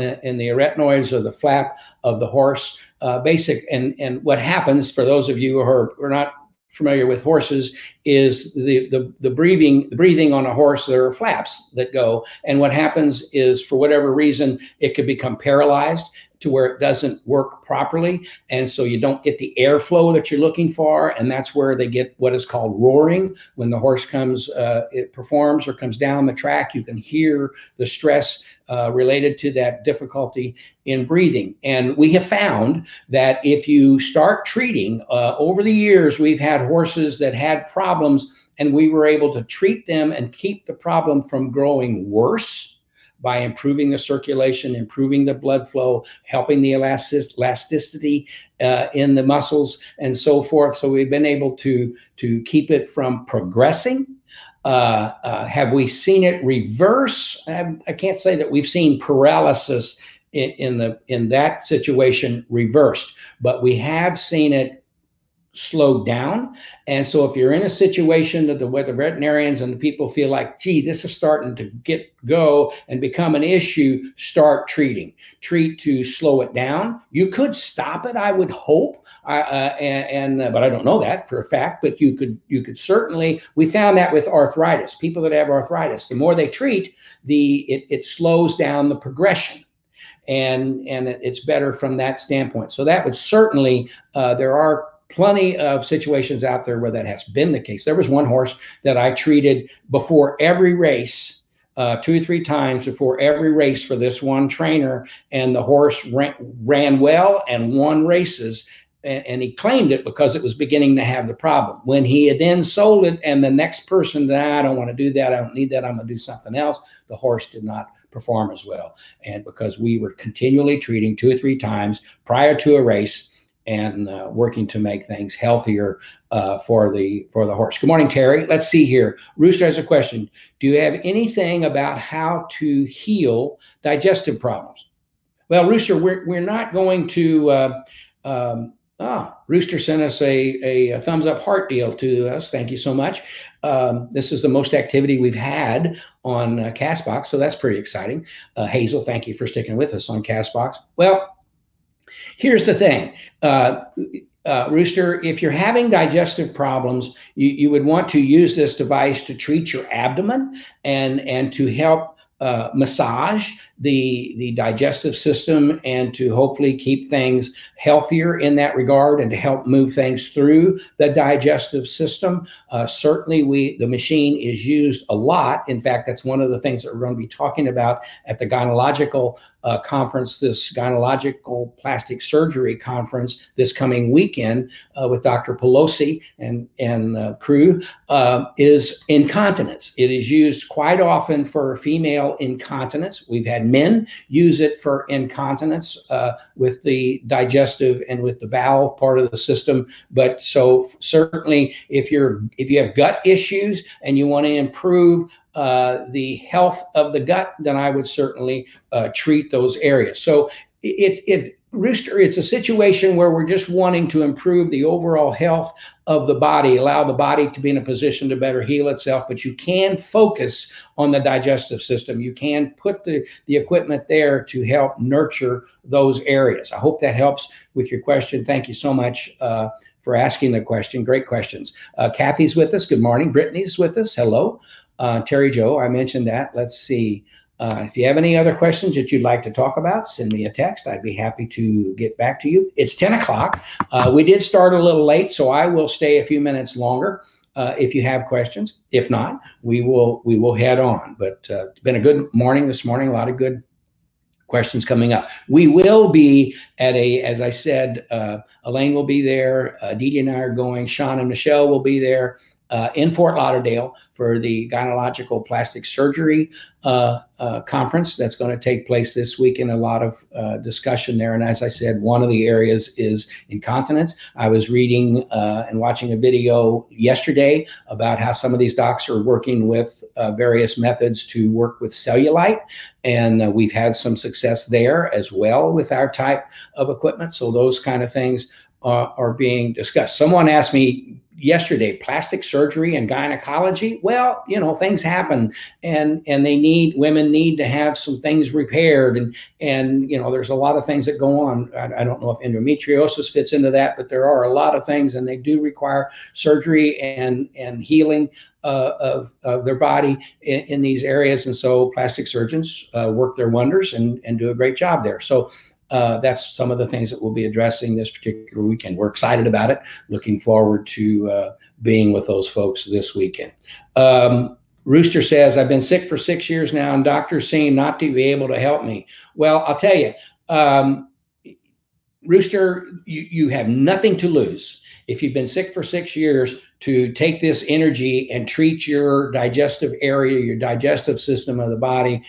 in the retinoids or the flap of the horse, and what happens, for those of you who are not familiar with horses, is the breathing on a horse, there are flaps that go. And what happens is, for whatever reason, it could become paralyzed to where it doesn't work properly. And so you don't get the airflow that you're looking for. And that's where they get what is called roaring. When the horse comes, it performs or comes down the track, you can hear the stress related to that difficulty in breathing. And we have found that if you start treating, over the years, we've had horses that had problems and we were able to treat them and keep the problem from growing worse by improving the circulation, improving the blood flow, helping the elasticity in the muscles and so forth. So we've been able to keep it from progressing. Have we seen it reverse? I can't say that we've seen paralysis in that situation reversed, but we have seen it slowed down. And so if you're in a situation that where the veterinarians and the people feel like, gee, this is starting to go and become an issue, start treating. Treat to slow it down. You could stop it, I would hope, but I don't know that for a fact, but you could certainly, we found that with arthritis, people that have arthritis, the more they treat, it slows down the progression. And it's better from that standpoint. So that would certainly, there are plenty of situations out there where that has been the case. There was one horse that I treated before every race, 2 or 3 times before every race for this one trainer, and the horse ran well and won races, and he claimed it because it was beginning to have the problem. When he had then sold it and the next person, I don't want to do that, I don't need that, I'm going to do something else, the horse did not perform as well. And because we were continually treating 2 or 3 times prior to a race, and working to make things healthier for the horse. Good morning, Terry. Let's see here. Rooster has a question. Do you have anything about how to heal digestive problems? Well, Rooster, we're not going to. Rooster sent us a thumbs up heart deal to us. Thank you so much. This is the most activity we've had on Castbox, so that's pretty exciting. Hazel, thank you for sticking with us on Castbox. Well, here's the thing, Rooster, if you're having digestive problems, you would want to use this device to treat your abdomen and to help massage the digestive system and to hopefully keep things healthier in that regard and to help move things through the digestive system. Certainly the machine is used a lot. In fact, that's one of the things that we're going to be talking about at the gynecological conference, this gynecological plastic surgery conference this coming weekend with Dr. Pelosi and crew, is incontinence. It is used quite often for female female incontinence. We've had men use it for incontinence with the digestive and with the bowel part of the system. But so certainly if you have gut issues and you want to improve the health of the gut, then I would certainly treat those areas. So Rooster, it's a situation where we're just wanting to improve the overall health of the body, allow the body to be in a position to better heal itself, but you can focus on the digestive system. You can put the equipment there to help nurture those areas. I hope that helps with your question. Thank you so much for asking the question. Great questions. Kathy's with us. Good morning. Brittany's with us. Hello. Terry Joe, I mentioned that. Let's see. If you have any other questions that you'd like to talk about, send me a text. I'd be happy to get back to you. It's 10 o'clock. We did start a little late, so I will stay a few minutes longer if you have questions. If not, we will head on. But it's been a good morning this morning, a lot of good questions coming up. We will be at a, as I said, Elaine will be there. Dee Dee and I are going. Sean and Michelle will be there. In Fort Lauderdale for the gynecological plastic surgery conference that's going to take place this week, and a lot of discussion there. And as I said, one of the areas is incontinence. I was reading and watching a video yesterday about how some of these docs are working with various methods to work with cellulite. And we've had some success there as well with our type of equipment. So those kind of things are being discussed. Someone asked me yesterday, plastic surgery and gynecology. Well, you know, things happen, and they need, women need to have some things repaired, and you know, there's a lot of things that go on. I don't know if endometriosis fits into that, but there are a lot of things, and they do require surgery and healing of their body in these areas. And so plastic surgeons work their wonders and do a great job there. So that's some of the things that we'll be addressing this particular weekend. We're excited about it. Looking forward to being with those folks this weekend. Rooster says, I've been sick for 6 years now, and doctors seem not to be able to help me. Well, I'll tell you, Rooster, you have nothing to lose. If you've been sick for 6 years, to take this energy and treat your digestive area, your digestive system of the body,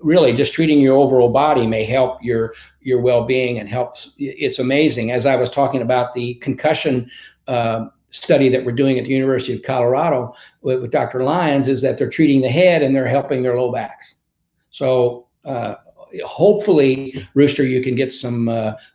really just treating your overall body may help your well-being and helps. It's amazing. As I was talking about the concussion study that we're doing at the University of Colorado with Dr. Lyons, is that they're treating the head and they're helping their low backs. So hopefully, Rooster, you can get some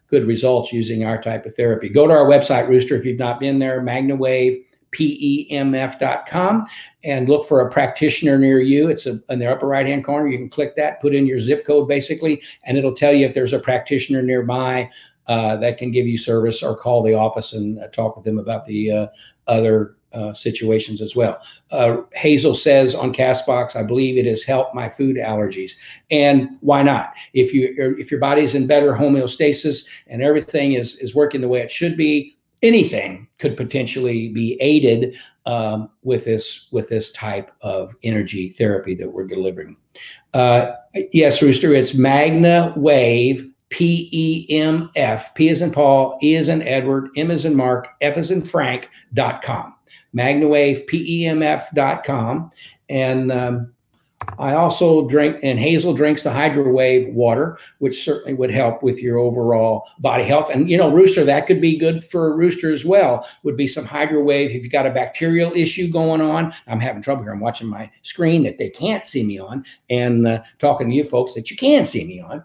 good results using our type of therapy. Go to our website, Rooster, if you've not been there, MagnaWave. PEMF.com, and look for a practitioner near you. It's in the upper right-hand corner. You can click that, put in your zip code basically, and it'll tell you if there's a practitioner nearby that can give you service, or call the office and talk with them about the other situations as well. Hazel says on Castbox, I believe it has helped my food allergies. And why not? If your body's in better homeostasis and everything is working the way it should be, anything could potentially be aided with this type of energy therapy that we're delivering. Yes, Rooster, it's MagnaWave, PEMF, P as in Paul, E as in Edward, M as in Mark, F as in Frank.com. MagnaWave, PEMF.com. And I also drink, and Hazel drinks, the Hydrowave water, which certainly would help with your overall body health. And, you know, Rooster, that could be good for Rooster as well, would be some Hydrowave. If you've got a bacterial issue going on, I'm having trouble here. I'm watching my screen that they can't see me on, and talking to you folks that you can see me on.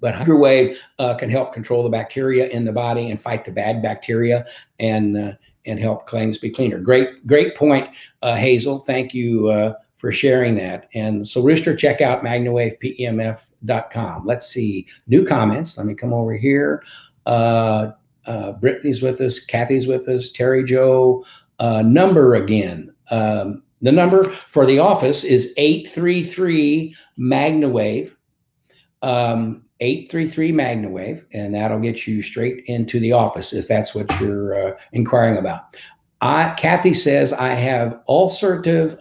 But Hydrowave can help control the bacteria in the body and fight the bad bacteria, and help things be cleaner. Great point, Hazel. Thank you for sharing that. And so, Rooster, check out MagnaWavePEMF.com. Let's see, new comments. Let me come over here. Brittany's with us, Kathy's with us, Terry Joe. Number again. The number for the office is 833-MagnaWave. 833-MagnaWave, and that'll get you straight into the office if that's what you're inquiring about. Kathy says, I have ulcerative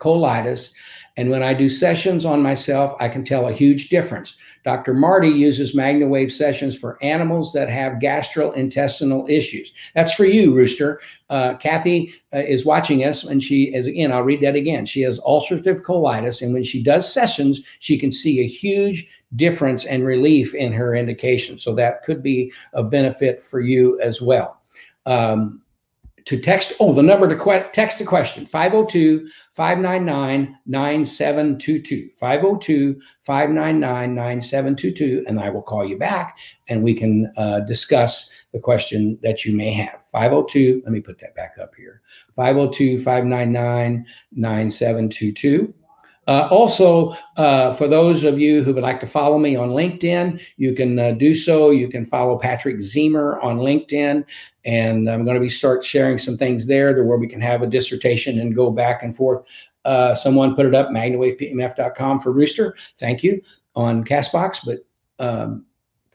colitis, And when I do sessions on myself, I can tell a huge difference. Dr. Marty uses MagnaWave sessions for animals that have gastrointestinal issues. That's for you, Rooster. Kathy is watching us, and she is, again, I'll read that again. She has ulcerative colitis, and when she does sessions, she can see a huge difference and relief in her indication. So that could be a benefit for you as well. To text, the number to text a question, 502-599-9722, 502-599-9722, and I will call you back and we can discuss the question that you may have. 502, let me put that back up here, 502-599-9722. Also, for those of you who would like to follow me on LinkedIn, you can do so. You can follow Patrick Ziemer on LinkedIn, and I'm going to start sharing some things there where we can have a dissertation and go back and forth. Someone put it up, magnawavepmf.com for Rooster. Thank you on Castbox, but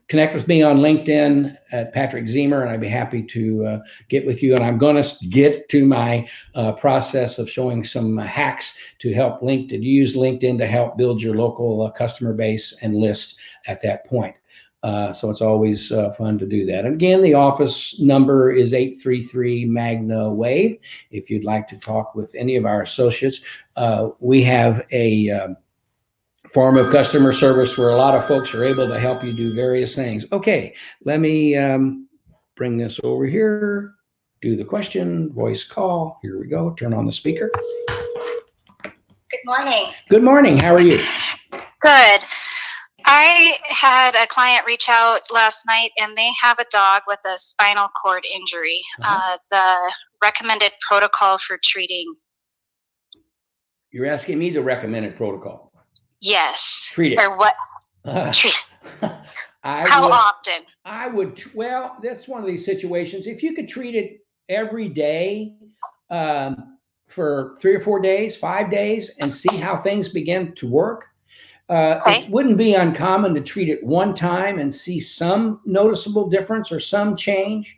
connect with me on LinkedIn at Patrick Ziemer, and I'd be happy to get with you. And I'm going to get to my process of showing some hacks to help LinkedIn, use LinkedIn to help build your local customer base and list at that point. So it's always fun to do that. And again, the office number is 833-MAGNA-WAVE. If you'd like to talk with any of our associates, we have a form of customer service where a lot of folks are able to help you do various things. Okay, let me bring this over here, do the question, voice call. Here we go, turn on the speaker. Good morning. Good morning, how are you? Good. I had a client reach out last night, and they have a dog with a spinal cord injury. The recommended protocol for treating. You're asking me the recommended protocol? Yes. Treat it. Or what? How often? I would, well, that's one of these situations. If you could treat it every day for 3 or 4 days, 5 days, and see how things begin to work, it wouldn't be uncommon to treat it one time and see some noticeable difference or some change.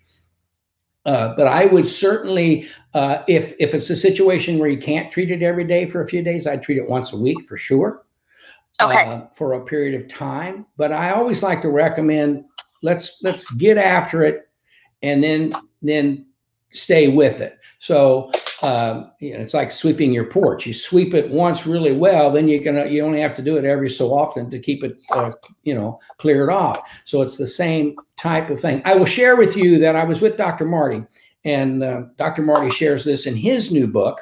But I would certainly, if it's a situation where you can't treat it every day for a few days, I'd treat it once a week for sure. Okay. For a period of time, but I always like to recommend let's get after it, and then stay with it. So it's like sweeping your porch. You sweep it once really well, then you only have to do it every so often to keep it cleared off. So it's the same type of thing. I will share with you that I was with Dr. Marty, and Dr. Marty shares this in his new book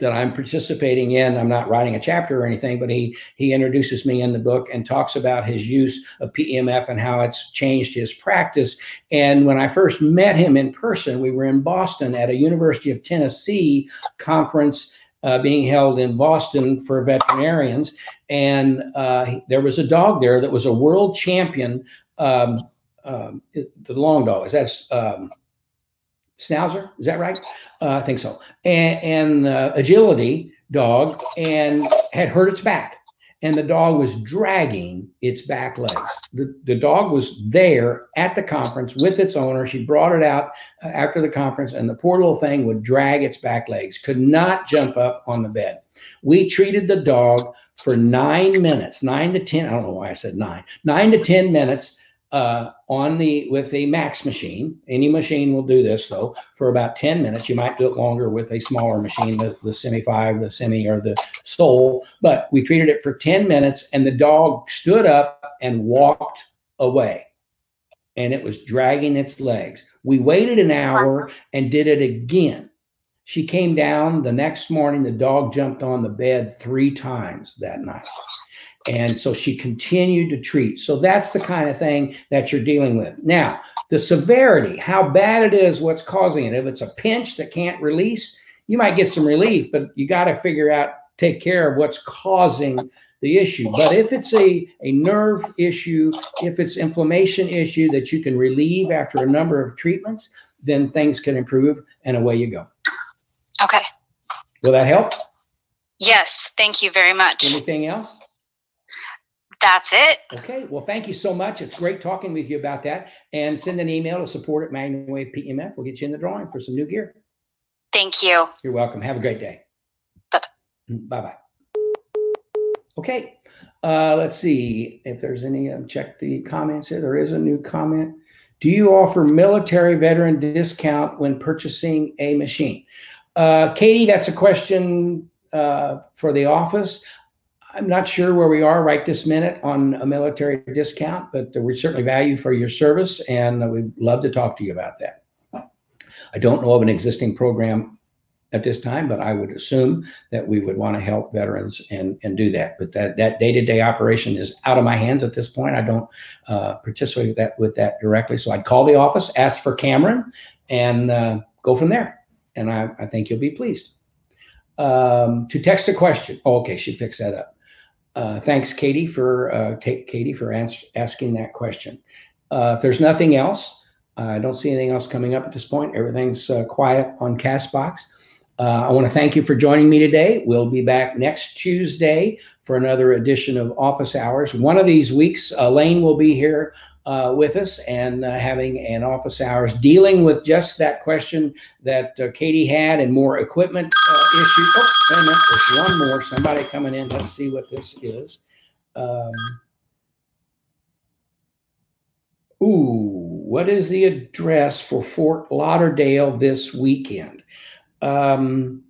that I'm participating in. I'm not writing a chapter or anything, but he introduces me in the book and talks about his use of PEMF and how it's changed his practice. And when I first met him in person, we were in Boston at a University of Tennessee conference being held in Boston for veterinarians. And there was a dog there that was a world champion, the long dog, that's Schnauzer, is that right? I think so. And agility dog, and had hurt its back, and the dog was dragging its back legs. The dog was there at the conference with its owner. She brought it out after the conference, and the poor little thing would drag its back legs, could not jump up on the bed. We treated the dog for 9 minutes, 9 to 10. I don't know why I said 9 to 10 minutes. With a max machine. Any machine will do this though, for about 10 minutes. You might do it longer with a smaller machine, the Semi 5, the Semi, or the Soul, but we treated it for 10 minutes and the dog stood up and walked away, and it was dragging its legs. We waited an hour and did it again. She came down the next morning. The dog jumped on the bed 3 times that night. And so she continued to treat. So that's the kind of thing that you're dealing with. Now, the severity, how bad it is, what's causing it. If it's a pinch that can't release, you might get some relief, but you got to figure out, take care of what's causing the issue. But if it's a nerve issue, if it's inflammation issue that you can relieve after a number of treatments, then things can improve and away you go. Okay. Will that help? Yes. Thank you very much. Anything else? That's it. Okay. Well, thank you so much. It's great talking with you about that. And send an email to support@MagnaWavePMF. We'll get you in the drawing for some new gear. Thank you. You're welcome. Have a great day. Bye-bye. Bye-bye. Okay, let's see if there's any. Check the comments here. There is a new comment. Do you offer military veteran discount when purchasing a machine? Katie, that's a question for the office. I'm not sure where we are right this minute on a military discount, but we certainly value for your service, and we'd love to talk to you about that. I don't know of an existing program at this time, but I would assume that we would want to help veterans and do that. But that day-to-day operation is out of my hands at this point. I don't participate with that directly. So I'd call the office, ask for Cameron, and go from there. And I think you'll be pleased. To text a question. Oh, okay, she fixed that up. Thanks, Katie, for asking that question. If there's nothing else, I don't see anything else coming up at this point. Everything's quiet on Castbox. I want to thank you for joining me today. We'll be back next Tuesday for another edition of Office Hours. One of these weeks, Elaine will be here with us and having an Office Hours dealing with just that question that Katie had and more equipment issue. Oh, wait a minute. There's one more. Somebody coming in. Let's see what this is. What is the address for Fort Lauderdale this weekend? Hold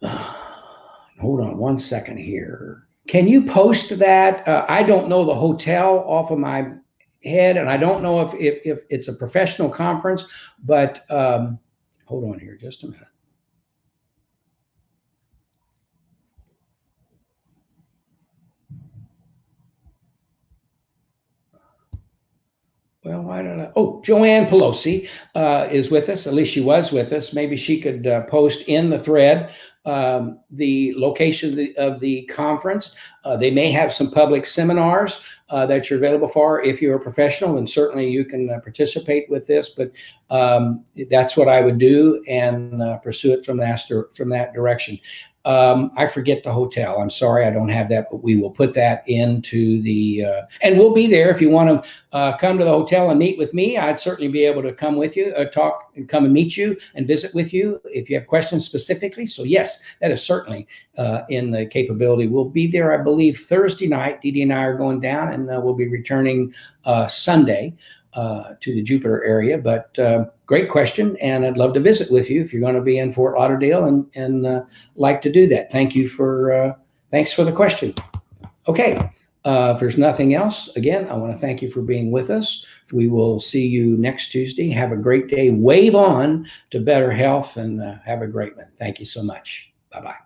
on one second here. Can you post that? I don't know the hotel off of my head, and I don't know if it's a professional conference, but hold on here just a minute. Well, why don't I? Oh, Joanne Pelosi is with us. At least she was with us. Maybe she could post in the thread the location of the conference. They may have some public seminars that you're available for if you're a professional, and certainly you can participate with this. But that's what I would do and pursue it from that direction. I forget the hotel. I'm sorry, I don't have that, but we will put that into the, and we'll be there. If you want to come to the hotel and meet with me, I'd certainly be able to come with you, talk and come and meet you and visit with you if you have questions specifically. So yes, that is certainly in the capability. We'll be there, I believe, Thursday night. Dee Dee and I are going down, and we'll be returning Sunday to the Jupiter area, but great question, and I'd love to visit with you if you're going to be in Fort Lauderdale and like to do that. Thank you thanks for the question. Okay, if there's nothing else, again, I want to thank you for being with us. We will see you next Tuesday. Have a great day. Wave on to better health, and have a great one. Thank you so much. Bye-bye.